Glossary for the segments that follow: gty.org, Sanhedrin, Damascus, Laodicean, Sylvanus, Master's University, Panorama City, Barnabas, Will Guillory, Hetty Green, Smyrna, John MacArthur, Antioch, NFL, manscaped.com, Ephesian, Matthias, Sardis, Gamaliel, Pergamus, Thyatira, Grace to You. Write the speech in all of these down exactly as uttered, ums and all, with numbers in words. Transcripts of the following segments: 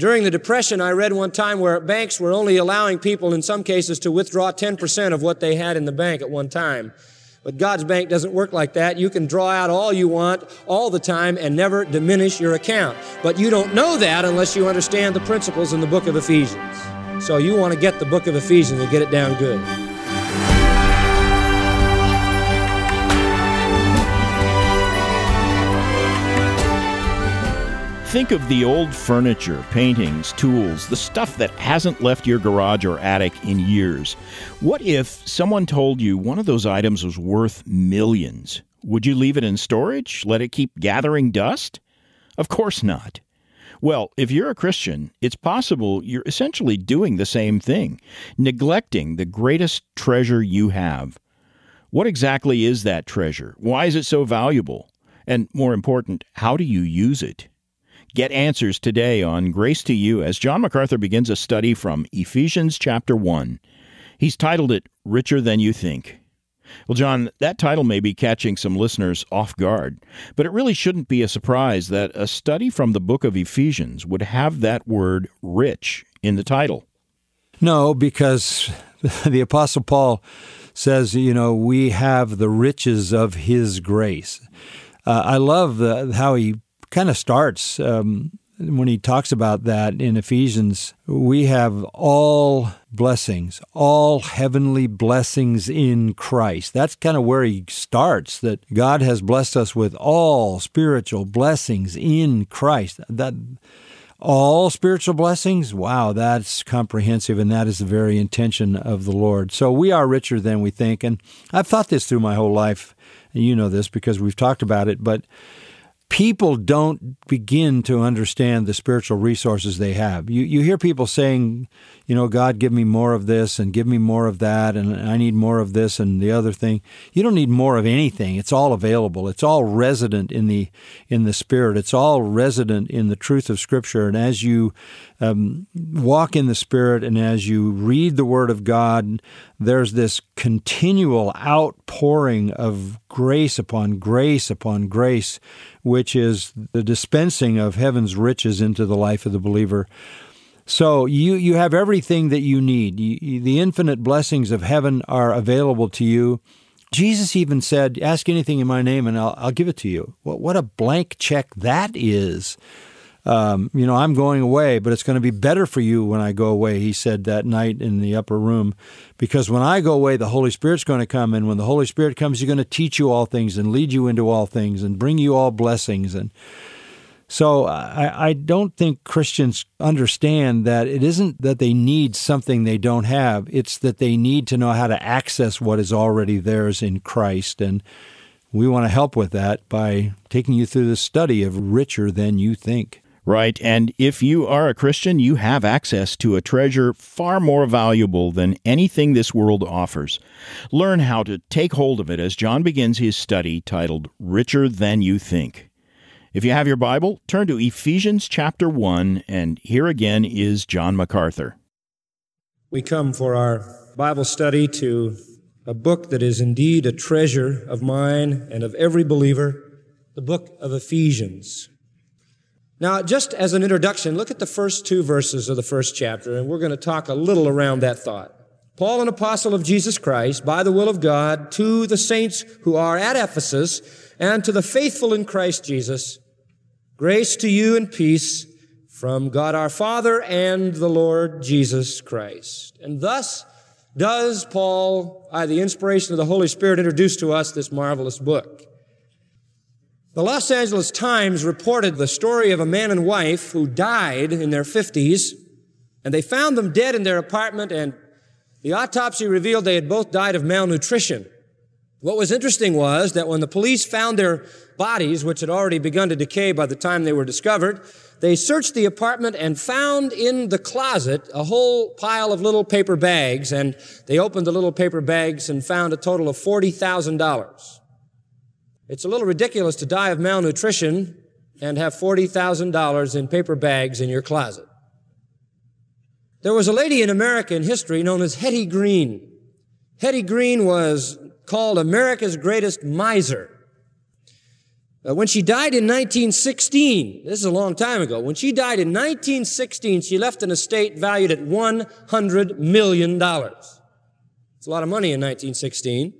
During the Depression, I read one time where banks were only allowing people in some cases to withdraw ten percent of what they had in the bank at one time. But God's bank doesn't work like that. You can draw out all you want all the time and never diminish your account. But you don't know that unless you understand the principles in the book of Ephesians. So you want to get the book of Ephesians and get it down good. Think of the old furniture, paintings, tools, the stuff that hasn't left your garage or attic in years. What if someone told you one of those items was worth millions? Would you leave it in storage? Let it keep gathering dust? Of course not. Well, if you're a Christian, it's possible you're essentially doing the same thing, neglecting the greatest treasure you have. What exactly is that treasure? Why is it so valuable? And more important, how do you use it? Get answers today on Grace to You as John MacArthur begins a study from Ephesians chapter one. He's titled it, Richer Than You Think. Well, John, that title may be catching some listeners off guard, but it really shouldn't be a surprise that a study from the book of Ephesians would have that word rich in the title. No, because the Apostle Paul says, you know, we have the riches of his grace. Uh, I love the, how he kind of starts um, when he talks about that in Ephesians. We have all blessings, all heavenly blessings in Christ. That's kind of where he starts, that God has blessed us with all spiritual blessings in Christ. That all spiritual blessings? Wow, that's comprehensive, and that is the very intention of the Lord. So we are richer than we think, and I've thought this through my whole life. You know this because we've talked about it, but people don't begin to understand the spiritual resources they have. You you hear people saying, you know, God, give me more of this and give me more of that, and I need more of this and the other thing. You don't need more of anything. It's all available. It's all resident in the in the Spirit. It's all resident in the truth of Scripture. And as you um, walk in the Spirit and as you read the Word of God, there's this continual outpouring of grace upon grace upon grace, which is the dispensing of heaven's riches into the life of the believer. So you, you have everything that you need. You, you, the infinite blessings of heaven are available to you. Jesus even said, ask anything in my name and I'll, I'll give it to you. Well, what a blank check that is. Um, you know, I'm going away, but it's going to be better for you when I go away, he said that night in the upper room, because when I go away, the Holy Spirit's going to come, and when the Holy Spirit comes, he's going to teach you all things and lead you into all things and bring you all blessings. And so I, I don't think Christians understand that it isn't that they need something they don't have. It's that they need to know how to access what is already theirs in Christ. And we want to help with that by taking you through this study of Richer Than You Think. Right, and if you are a Christian, you have access to a treasure far more valuable than anything this world offers. Learn how to take hold of it as John begins his study titled, Richer Than You Think. If you have your Bible, turn to Ephesians chapter one, and here again is John MacArthur. We come for our Bible study to a book that is indeed a treasure of mine and of every believer, the book of Ephesians. Now, just as an introduction, look at the first two verses of the first chapter, and we're going to talk a little around that thought. Paul, an apostle of Jesus Christ, by the will of God, to the saints who are at Ephesus, and to the faithful in Christ Jesus, grace to you and peace from God our Father and the Lord Jesus Christ. And thus does Paul, by the inspiration of the Holy Spirit, introduce to us this marvelous book. The Los Angeles Times reported the story of a man and wife who died in their fifties, and they found them dead in their apartment, and the autopsy revealed they had both died of malnutrition. What was interesting was that when the police found their bodies, which had already begun to decay by the time they were discovered, they searched the apartment and found in the closet a whole pile of little paper bags, and they opened the little paper bags and found a total of forty thousand dollars. It's a little ridiculous to die of malnutrition and have forty thousand dollars in paper bags in your closet. There was a lady in American history known as Hetty Green. Hetty Green was called America's greatest miser. Uh, when she died in nineteen sixteen, this is a long time ago, when she died in nineteen sixteen, she left an estate valued at one hundred million dollars. It's a lot of money in nineteen sixteen.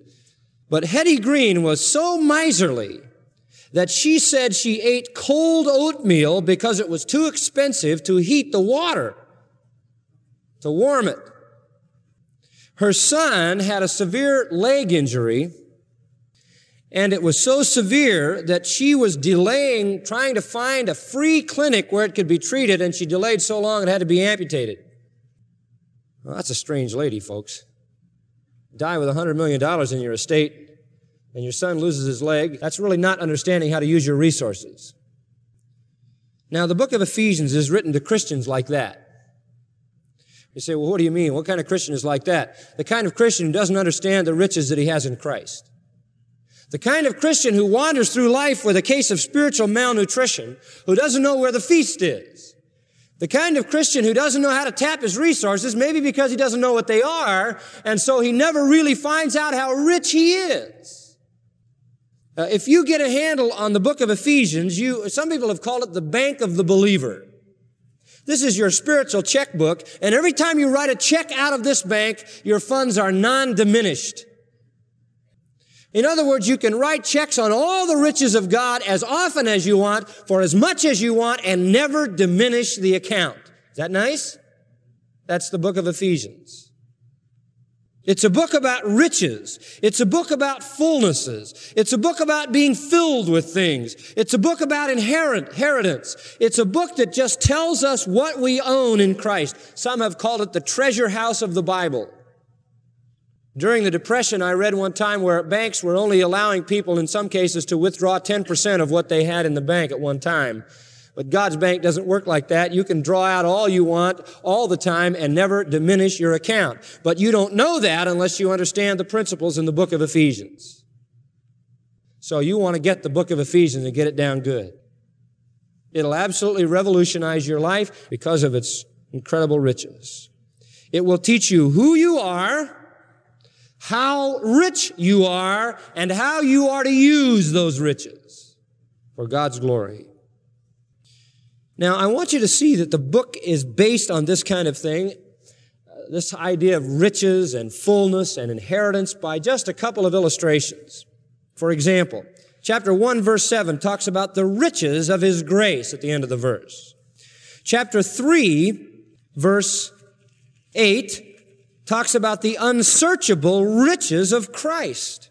But Hetty Green was so miserly that she said she ate cold oatmeal because it was too expensive to heat the water, to warm it. Her son had a severe leg injury, and it was so severe that she was delaying trying to find a free clinic where it could be treated, and she delayed so long it had to be amputated. Well, that's a strange lady, folks. Die with one hundred million dollars in your estate, and your son loses his leg. That's really not understanding how to use your resources. Now, the book of Ephesians is written to Christians like that. You say, well, what do you mean? What kind of Christian is like that? The kind of Christian who doesn't understand the riches that he has in Christ. The kind of Christian who wanders through life with a case of spiritual malnutrition, who doesn't know where the feast is. The kind of Christian who doesn't know how to tap his resources, maybe because he doesn't know what they are, and so he never really finds out how rich he is. Uh, if you get a handle on the book of Ephesians, you, some people have called it the bank of the believer. This is your spiritual checkbook, and every time you write a check out of this bank, your funds are non-diminished. In other words, you can write checks on all the riches of God as often as you want, for as much as you want, and never diminish the account. Is that nice? That's the book of Ephesians. It's a book about riches. It's a book about fullnesses. It's a book about being filled with things. It's a book about inheritance. It's a book that just tells us what we own in Christ. Some have called it the treasure house of the Bible. During the Depression, I read one time where banks were only allowing people in some cases to withdraw ten percent of what they had in the bank at one time. But God's bank doesn't work like that. You can draw out all you want all the time and never diminish your account. But you don't know that unless you understand the principles in the book of Ephesians. So you want to get the book of Ephesians and get it down good. It'll absolutely revolutionize your life because of its incredible riches. It will teach you who you are, how rich you are, and how you are to use those riches for God's glory. Now, I want you to see that the book is based on this kind of thing, uh, this idea of riches and fullness and inheritance, by just a couple of illustrations. For example, chapter one, verse seven talks about the riches of His grace at the end of the verse. Chapter three, verse eight talks about the unsearchable riches of Christ.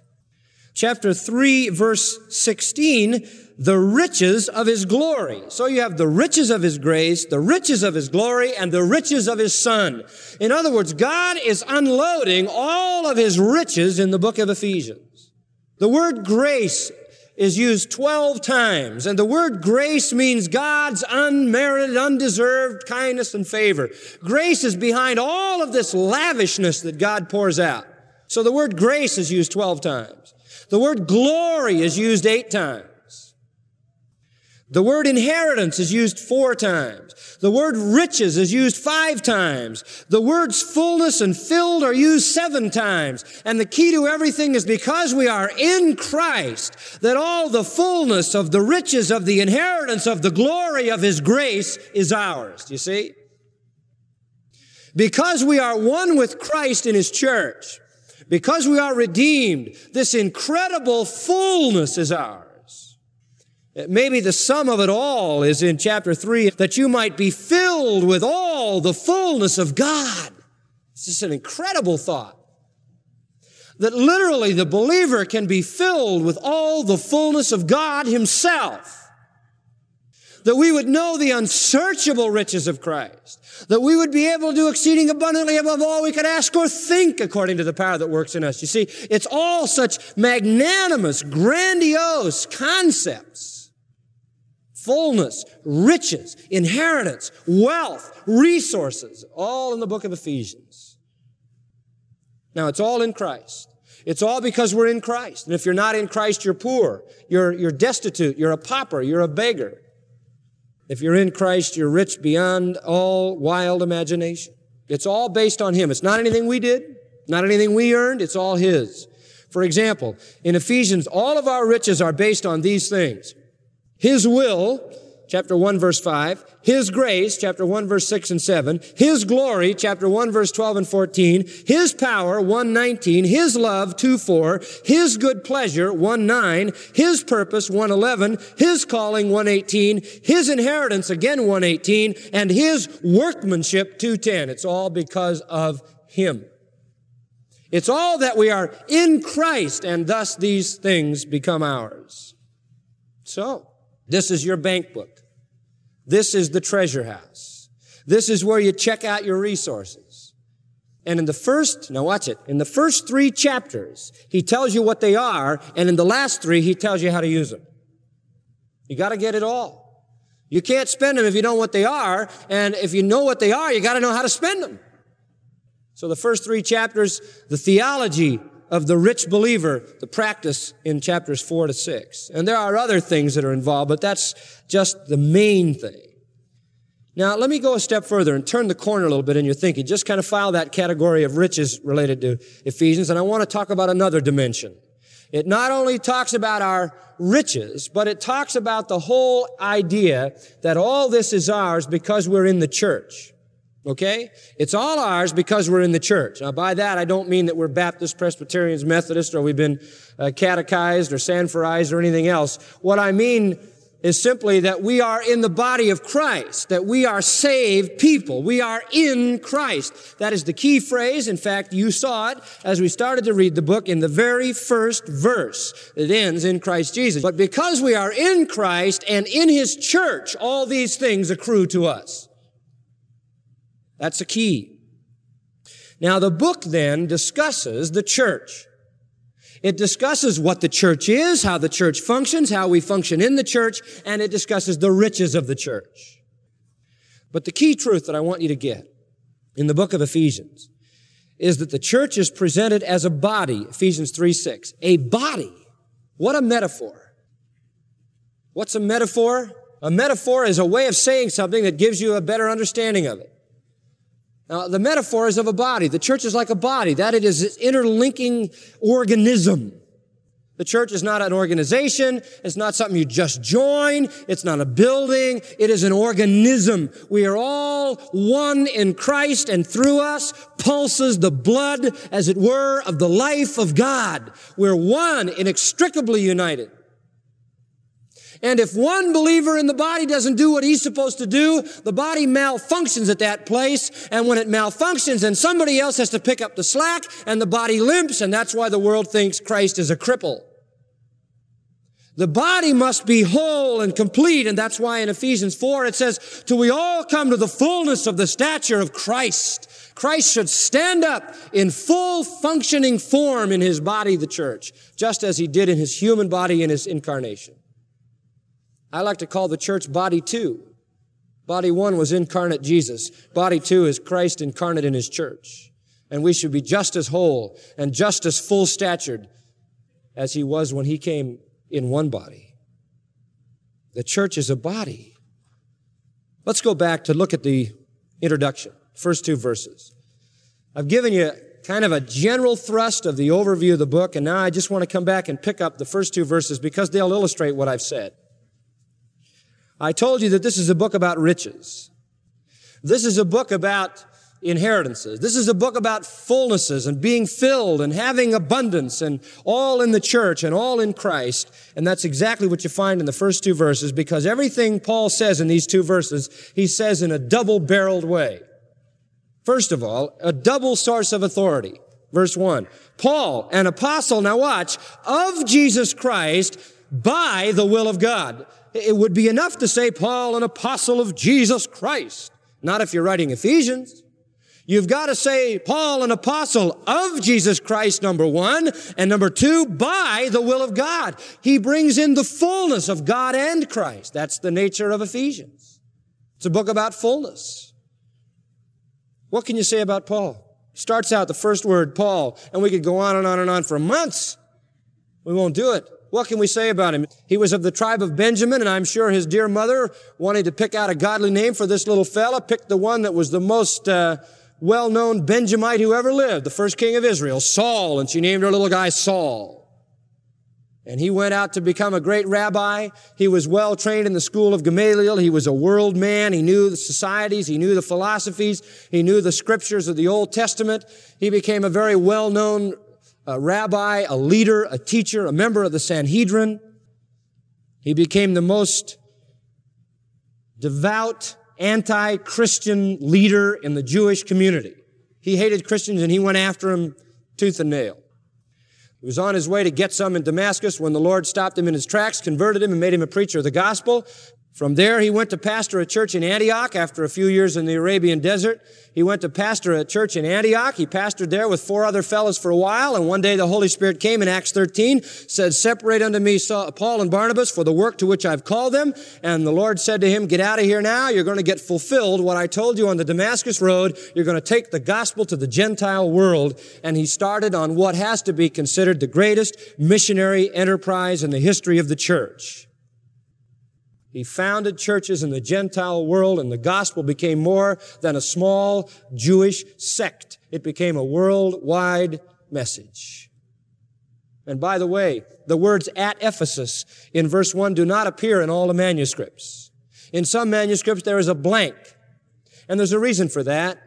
Chapter three, verse sixteen, the riches of His glory. So you have the riches of His grace, the riches of His glory, and the riches of His Son. In other words, God is unloading all of His riches in the book of Ephesians. The word grace is used twelve times, and the word grace means God's unmerited, undeserved kindness and favor. Grace is behind all of this lavishness that God pours out. So the word grace is used twelve times. The word glory is used eight times. The word inheritance is used four times. The word riches is used five times. The words fullness and filled are used seven times. And the key to everything is, because we are in Christ, that all the fullness of the riches of the inheritance of the glory of His grace is ours. Do you see? Because we are one with Christ in His church, because we are redeemed, this incredible fullness is ours. Maybe the sum of it all is in chapter three, that you might be filled with all the fullness of God. It's just an incredible thought. That literally the believer can be filled with all the fullness of God Himself. That we would know the unsearchable riches of Christ. That we would be able to do exceeding abundantly above all we could ask or think, according to the power that works in us. You see, it's all such magnanimous, grandiose concepts. Fullness, riches, inheritance, wealth, resources, all in the book of Ephesians. Now, it's all in Christ. It's all because we're in Christ. And if you're not in Christ, you're poor, you're, you're destitute, you're a pauper, you're a beggar. If you're in Christ, you're rich beyond all wild imagination. It's all based on Him. It's not anything we did, not anything we earned. It's all His. For example, in Ephesians, all of our riches are based on these things. His will, chapter one, verse five, His grace, chapter one, verse six and seven, His glory, chapter one, verse twelve and fourteen, His power, one, nineteen, His love, two, four, His good pleasure, one, nine, His purpose, one, eleven, His calling, one, eighteen, His inheritance, again, one, eighteen, and His workmanship, two, ten. It's all because of Him. It's all that we are in Christ, and thus these things become ours. So, this is your bank book. This is the treasure house. This is where you check out your resources. And in the first, now watch it, in the first three chapters, he tells you what they are, and in the last three, he tells you how to use them. You gotta get it all. You can't spend them if you don't know what they are, and if you know what they are, you gotta know how to spend them. So the first three chapters, the theology of the rich believer, the practice in chapters four to six. And there are other things that are involved, but that's just the main thing. Now, let me go a step further and turn the corner a little bit in your thinking. Just kind of file that category of riches related to Ephesians, and I want to talk about another dimension. It not only talks about our riches, but it talks about the whole idea that all this is ours because we're in the church. Okay? It's all ours because we're in the church. Now, by that, I don't mean that we're Baptists, Presbyterians, Methodists, or we've been uh, catechized or Sanforized or anything else. What I mean is simply that we are in the body of Christ, that we are saved people. We are in Christ. That is the key phrase. In fact, you saw it as we started to read the book in the very first verse. It ends in Christ Jesus. But because we are in Christ and in His church, all these things accrue to us. That's a key. Now, the book then discusses the church. It discusses what the church is, how the church functions, how we function in the church, and it discusses the riches of the church. But the key truth that I want you to get in the book of Ephesians is that the church is presented as a body, Ephesians three six, a body. What a metaphor. What's a metaphor? A metaphor is a way of saying something that gives you a better understanding of it. Now, the metaphor is of a body. The church is like a body. That it is an interlinking organism. The church is not an organization. It's not something you just join. It's not a building. It is an organism. We are all one in Christ, and through us pulses the blood, as it were, of the life of God. We're one, inextricably united. And if one believer in the body doesn't do what he's supposed to do, the body malfunctions at that place. And when it malfunctions, then somebody else has to pick up the slack, and the body limps, and that's why the world thinks Christ is a cripple. The body must be whole and complete, and that's why in Ephesians four it says, till we all come to the fullness of the stature of Christ. Christ should stand up in full functioning form in His body, the church, just as He did in His human body in His incarnation. I like to call the church body two. Body one was incarnate Jesus. Body two is Christ incarnate in His church. And we should be just as whole and just as full-statured as He was when He came in one body. The church is a body. Let's go back to look at the introduction, first two verses. I've given you kind of a general thrust of the overview of the book, and now I just want to come back and pick up the first two verses because they'll illustrate what I've said. I told you that this is a book about riches. This is a book about inheritances. This is a book about fullnesses and being filled and having abundance, and all in the church and all in Christ. And that's exactly what you find in the first two verses, because everything Paul says in these two verses, he says in a double-barreled way. First of all, a double source of authority. Verse one, Paul, an apostle, now watch, of Jesus Christ by the will of God. It would be enough to say Paul, an apostle of Jesus Christ. Not if you're writing Ephesians. You've got to say Paul, an apostle of Jesus Christ, number one, and number two, by the will of God. He brings in the fullness of God and Christ. That's the nature of Ephesians. It's a book about fullness. What can you say about Paul? Starts out the first word, Paul, and we could go on and on and on for months. We won't do it. What can we say about him? He was of the tribe of Benjamin, and I'm sure his dear mother wanted to pick out a godly name for this little fella, picked the one that was the most uh, well-known Benjamite who ever lived, the first king of Israel, Saul, and she named her little guy Saul. And he went out to become a great rabbi. He was well trained in the school of Gamaliel. He was a world man. He knew the societies. He knew the philosophies. He knew the scriptures of the Old Testament. He became a very well-known uh, rabbi, a leader, a teacher, a member of the Sanhedrin. He became the most devout, anti-Christian leader in the Jewish community. He hated Christians, and he went after them tooth and nail. He was on his way to get some in Damascus when the Lord stopped him in his tracks, converted him, and made him a preacher of the gospel. From there, he went to pastor a church in Antioch after a few years in the Arabian desert. He went to pastor a church in Antioch. He pastored there with four other fellows for a while, and one day the Holy Spirit came in Acts thirteen, said, "Separate unto me Paul and Barnabas for the work to which I've called them." And the Lord said to him, "Get out of here now. You're going to get fulfilled what I told you on the Damascus Road. You're going to take the gospel to the Gentile world." And he started on what has to be considered the greatest missionary enterprise in the history of the church. He founded churches in the Gentile world, and the gospel became more than a small Jewish sect. It became a worldwide message. And by the way, the words "at Ephesus" in verse one do not appear in all the manuscripts. In some manuscripts, there is a blank, and there's a reason for that.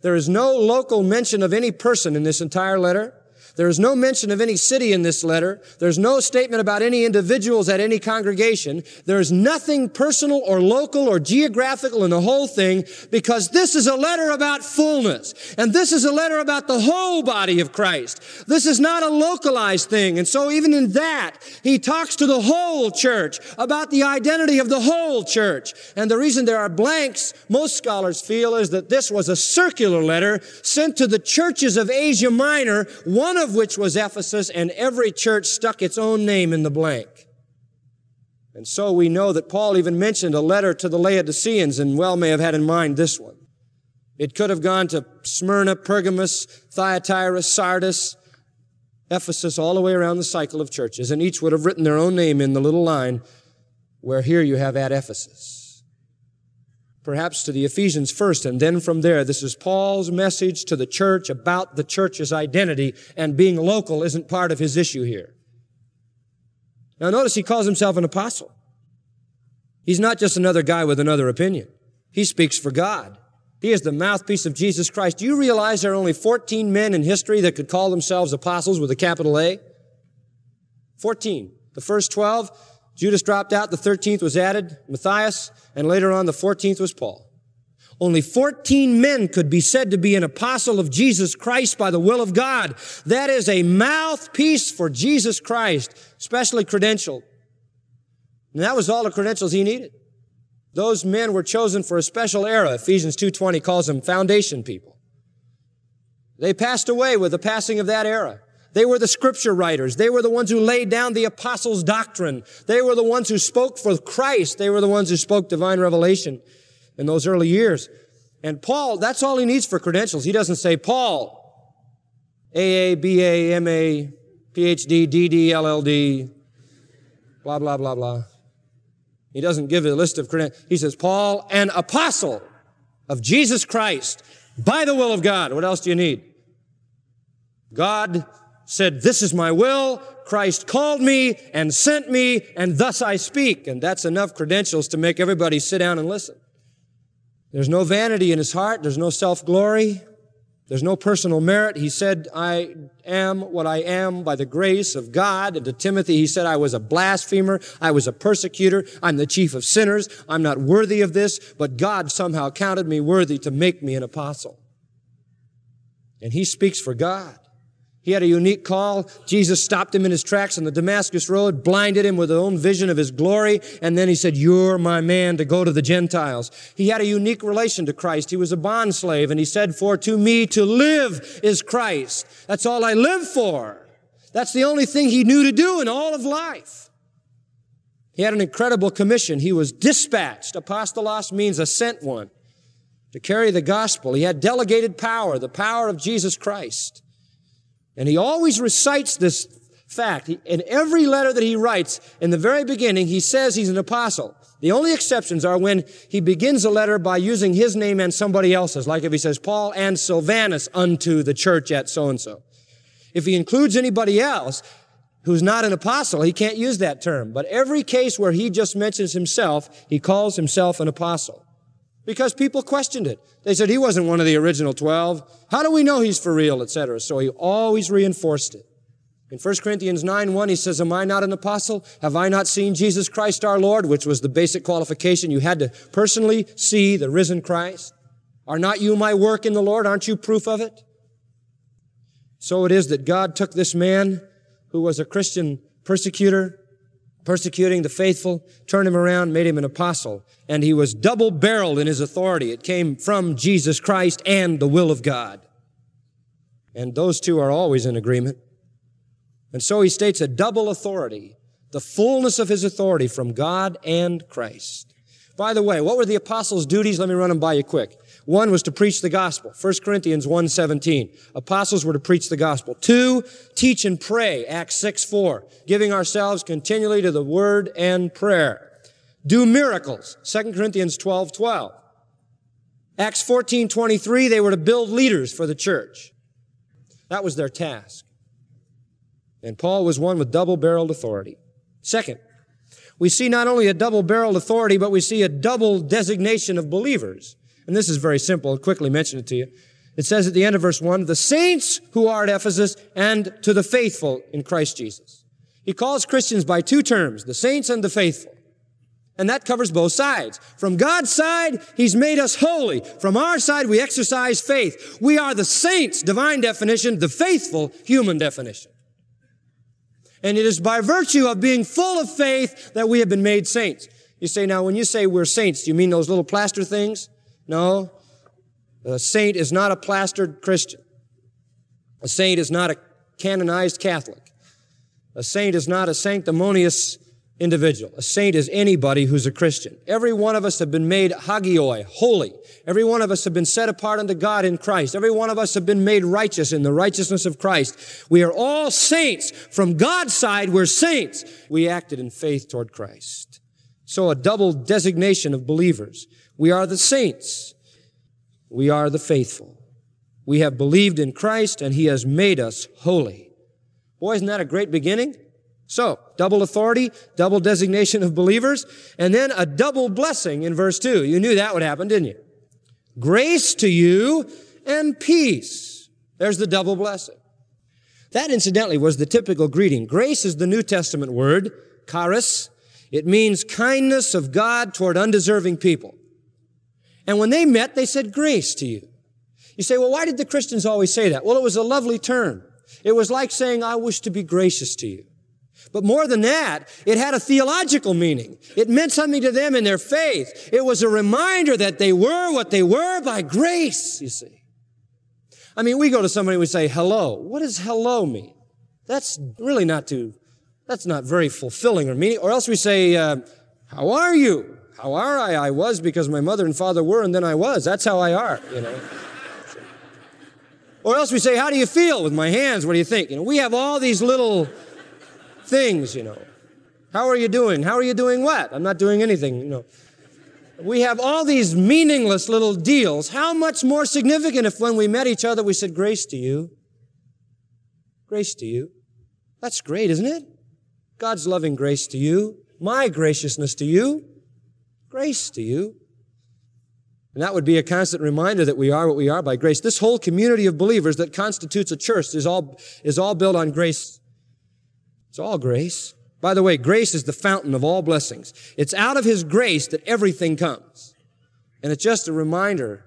There is no local mention of any person in this entire letter. There is no mention of any city in this letter. There's no statement about any individuals at any congregation. There is nothing personal or local or geographical in the whole thing, because this is a letter about fullness. And this is a letter about the whole body of Christ. This is not a localized thing. And so even in that, he talks to the whole church about the identity of the whole church. And the reason there are blanks, most scholars feel, is that this was a circular letter sent to the churches of Asia Minor, one of which was Ephesus, and every church stuck its own name in the blank. And so we know that Paul even mentioned a letter to the Laodiceans, and well may have had in mind this one. It could have gone to Smyrna, Pergamus, Thyatira, Sardis, Ephesus, all the way around the cycle of churches, and each would have written their own name in the little line where here you have "at Ephesus." Perhaps to the Ephesians first, and then from there. This is Paul's message to the church about the church's identity, and being local isn't part of his issue here. Now notice he calls himself an apostle. He's not just another guy with another opinion. He speaks for God. He is the mouthpiece of Jesus Christ. Do you realize there are only fourteen men in history that could call themselves apostles with a capital A? fourteen. The first twelve, Judas dropped out, the thirteenth was added, Matthias, and later on the fourteenth was Paul. Only fourteen men could be said to be an apostle of Jesus Christ by the will of God. That is a mouthpiece for Jesus Christ, specially credentialed. And that was all the credentials he needed. Those men were chosen for a special era. Ephesians two twenty calls them foundation people. They passed away with the passing of that era. They were the scripture writers. They were the ones who laid down the apostles' doctrine. They were the ones who spoke for Christ. They were the ones who spoke divine revelation in those early years. And Paul, that's all he needs for credentials. He doesn't say Paul, A A, B A, M A, Ph.D., D D, L L D, blah, blah, blah, blah. He doesn't give a list of credentials. He says, Paul, an apostle of Jesus Christ by the will of God. What else do you need? God said, "This is my will. Christ called me and sent me, and thus I speak." And that's enough credentials to make everybody sit down and listen. There's no vanity in his heart. There's no self-glory. There's no personal merit. He said, "I am what I am by the grace of God." And to Timothy, he said, "I was a blasphemer. I was a persecutor. I'm the chief of sinners. I'm not worthy of this, but God somehow counted me worthy to make me an apostle." And he speaks for God. He had a unique call. Jesus stopped him in his tracks on the Damascus Road, blinded him with his own vision of his glory, and then he said, "You're my man to go to the Gentiles." He had a unique relation to Christ. He was a bondslave, and he said, "For to me to live is Christ. That's all I live for." That's the only thing he knew to do in all of life. He had an incredible commission. He was dispatched. Apostolos means a sent one. To carry the gospel. He had delegated power, the power of Jesus Christ. And he always recites this fact. In every letter that he writes, in the very beginning, he says he's an apostle. The only exceptions are when he begins a letter by using his name and somebody else's, like if he says, "Paul and Sylvanus unto the church at so-and-so." If he includes anybody else who's not an apostle. He can't use that term. But every case where he just mentions himself, he calls himself an apostle. Because people questioned it. They said he wasn't one of the original twelve. How do we know he's for real, et cetera? So he always reinforced it. In First Corinthians nine one, he says, am I not an apostle? Have I not seen Jesus Christ our Lord? Which was the basic qualification. You had to personally see the risen Christ. Are not you my work in the Lord? Aren't you proof of it? So it is that God took this man who was a Christian persecutor, persecuting the faithful, turned him around, made him an apostle, and he was double-barreled in his authority. It came from Jesus Christ and the will of God. And those two are always in agreement. And so he states a double authority, the fullness of his authority from God and Christ. By the way, what were the apostles' duties? Let me run them by you quick. One was to preach the gospel, First Corinthians one seventeen. Apostles were to preach the gospel. Two, teach and pray, Acts six four, giving ourselves continually to the word and prayer. Do miracles, Second Corinthians twelve twelve. Acts fourteen twenty-three, they were to build leaders for the church. That was their task. And Paul was one with double-barreled authority. Second, we see not only a double-barreled authority, but we see a double designation of believers. And this is very simple. I'll quickly mention it to you. It says at the end of verse one, the saints who are at Ephesus and to the faithful in Christ Jesus. He calls Christians by two terms, the saints and the faithful. And that covers both sides. From God's side, He's made us holy. From our side, we exercise faith. We are the saints, divine definition, the faithful, human definition. And it is by virtue of being full of faith that we have been made saints. You say, now, when you say we're saints, do you mean those little plaster things? No. A saint is not a plastered Christian. A saint is not a canonized Catholic. A saint is not a sanctimonious individual. A saint is anybody who's a Christian. Every one of us have been made hagioi, holy. Every one of us have been set apart unto God in Christ. Every one of us have been made righteous in the righteousness of Christ. We are all saints. From God's side, we're saints. We acted in faith toward Christ. So a double designation of believers. We are the saints. We are the faithful. We have believed in Christ, and He has made us holy. Boy, isn't that a great beginning? So, double authority, double designation of believers, and then a double blessing in verse two. You knew that would happen, didn't you? Grace to you and peace. There's the double blessing. That, incidentally, was the typical greeting. Grace is the New Testament word, charis. It means kindness of God toward undeserving people. And when they met, they said grace to you. You say, well, why did the Christians always say that? Well, it was a lovely term. It was like saying, I wish to be gracious to you. But more than that, it had a theological meaning. It meant something to them in their faith. It was a reminder that they were what they were by grace, you see. I mean, we go to somebody and we say, hello. What does hello mean? That's really not too, that's not very fulfilling or meaning. Or else we say, uh, how are you? How are I? I was because my mother and father were and then I was. That's how I are, you know. Or else we say, how do you feel with my hands? What do you think? You know, we have all these little things, you know. How are you doing? How are you doing what? I'm not doing anything, you know. We have all these meaningless little deals. How much more significant if when we met each other we said, grace to you. Grace to you. That's great, isn't it? God's loving grace to you. My graciousness to you. Grace to you. And that would be a constant reminder that we are what we are by grace. This whole community of believers that constitutes a church is all, is all built on grace. It's all grace. By the way, grace is the fountain of all blessings. It's out of His grace that everything comes. And it's just a reminder.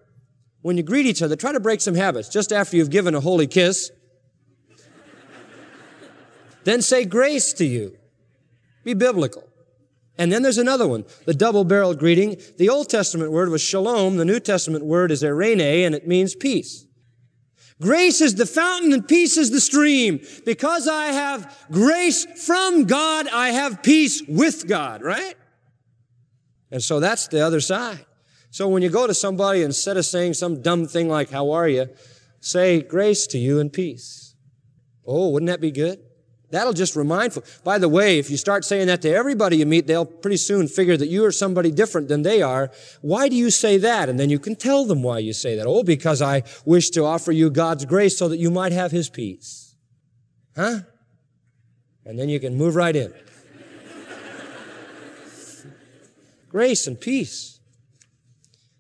When you greet each other, try to break some habits. Just after you've given a holy kiss, then say grace to you. Be biblical. And then there's another one, the double-barreled greeting. The Old Testament word was shalom. The New Testament word is eirene, and it means peace. Grace is the fountain and peace is the stream. Because I have grace from God, I have peace with God, right? And so that's the other side. So when you go to somebody, instead of saying some dumb thing like, how are you? Say grace to you and peace. Oh, wouldn't that be good? That'll just remind you. By the way, if you start saying that to everybody you meet, they'll pretty soon figure that you are somebody different than they are. Why do you say that? And then you can tell them why you say that. Oh, because I wish to offer you God's grace so that you might have His peace. Huh? and then you can move right in. Grace and peace.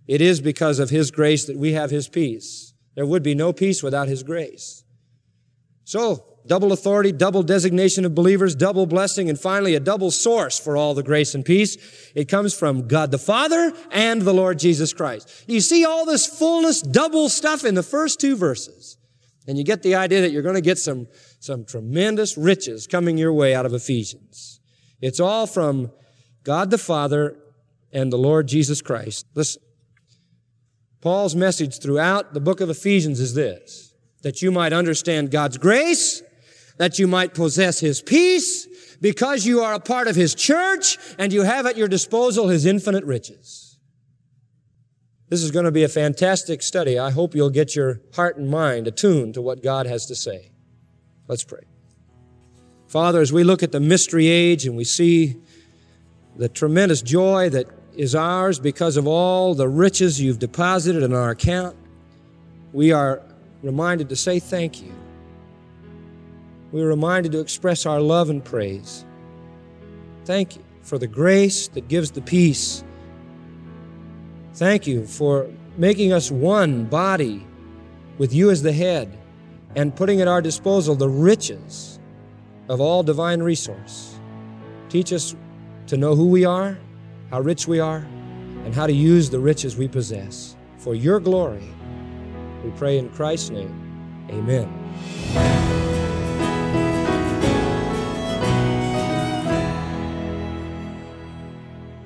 It is because of His grace that we have His peace. There would be no peace without His grace. So, double authority, double designation of believers, double blessing, and finally a double source for all the grace and peace. It comes from God the Father and the Lord Jesus Christ. You see all this fullness, double stuff in the first two verses. And you get the idea that you're going to get some, some tremendous riches coming your way out of Ephesians. It's all from God the Father and the Lord Jesus Christ. Listen, Paul's message throughout the book of Ephesians is this: that you might understand God's grace, that you might possess His peace, because you are a part of His church and you have at your disposal His infinite riches. This is going to be a fantastic study. I hope you'll get your heart and mind attuned to what God has to say. Let's pray. Father, as we look at the mystery age and we see the tremendous joy that is ours because of all the riches You've deposited in our account, we are reminded to say thank You. We are reminded to express our love and praise. Thank You for the grace that gives the peace. Thank You for making us one body with You as the head and putting at our disposal the riches of all divine resource. Teach us to know who we are, how rich we are, and how to use the riches we possess for Your glory. We pray in Christ's name. Amen.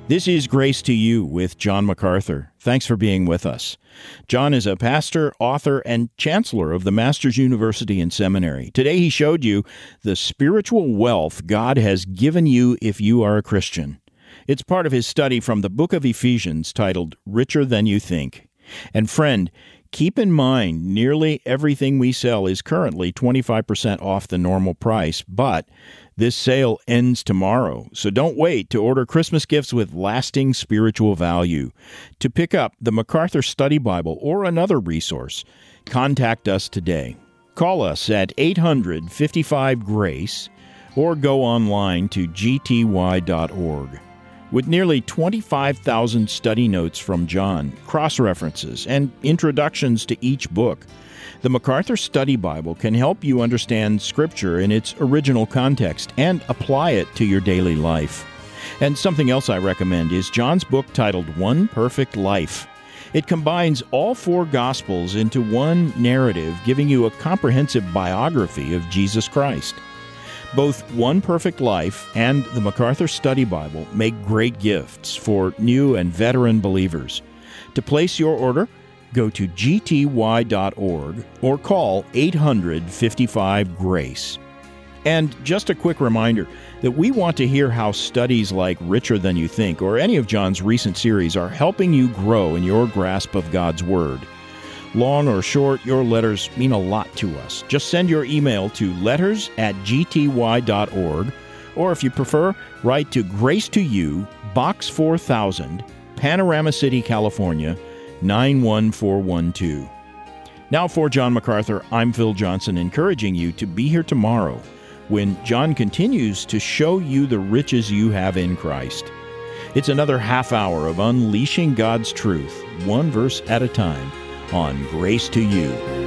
This is Grace to You with John MacArthur. Thanks for being with us. John is a pastor, author, and chancellor of the Master's University and Seminary. Today he showed you the spiritual wealth God has given you if you are a Christian. It's part of his study from the book of Ephesians titled Richer Than You Think. And friend, keep in mind, nearly everything we sell is currently twenty-five percent off the normal price, but this sale ends tomorrow, so don't wait to order Christmas gifts with lasting spiritual value. To pick up the MacArthur Study Bible or another resource, contact us today. Call us at eight hundred, fifty-five, GRACE or go online to G T Y dot org. With nearly twenty-five thousand study notes from John, cross-references, and introductions to each book, the MacArthur Study Bible can help you understand Scripture in its original context and apply it to your daily life. And something else I recommend is John's book titled One Perfect Life. It combines all four Gospels into one narrative, giving you a comprehensive biography of Jesus Christ. Both One Perfect Life and the MacArthur Study Bible make great gifts for new and veteran believers. To place your order, go to G T Y dot org or call eight hundred, fifty-five, GRACE. And just a quick reminder that we want to hear how studies like Richer Than You Think or any of John's recent series are helping you grow in your grasp of God's Word. Long or short, your letters mean a lot to us. Just send your email to letters at G T Y dot org, or if you prefer, write to Grace to You, Box four thousand, Panorama City, California, nine one four one two. Now for John MacArthur, I'm Phil Johnson, encouraging you to be here tomorrow when John continues to show you the riches you have in Christ. It's another half hour of unleashing God's truth, one verse at a time, on Grace to You.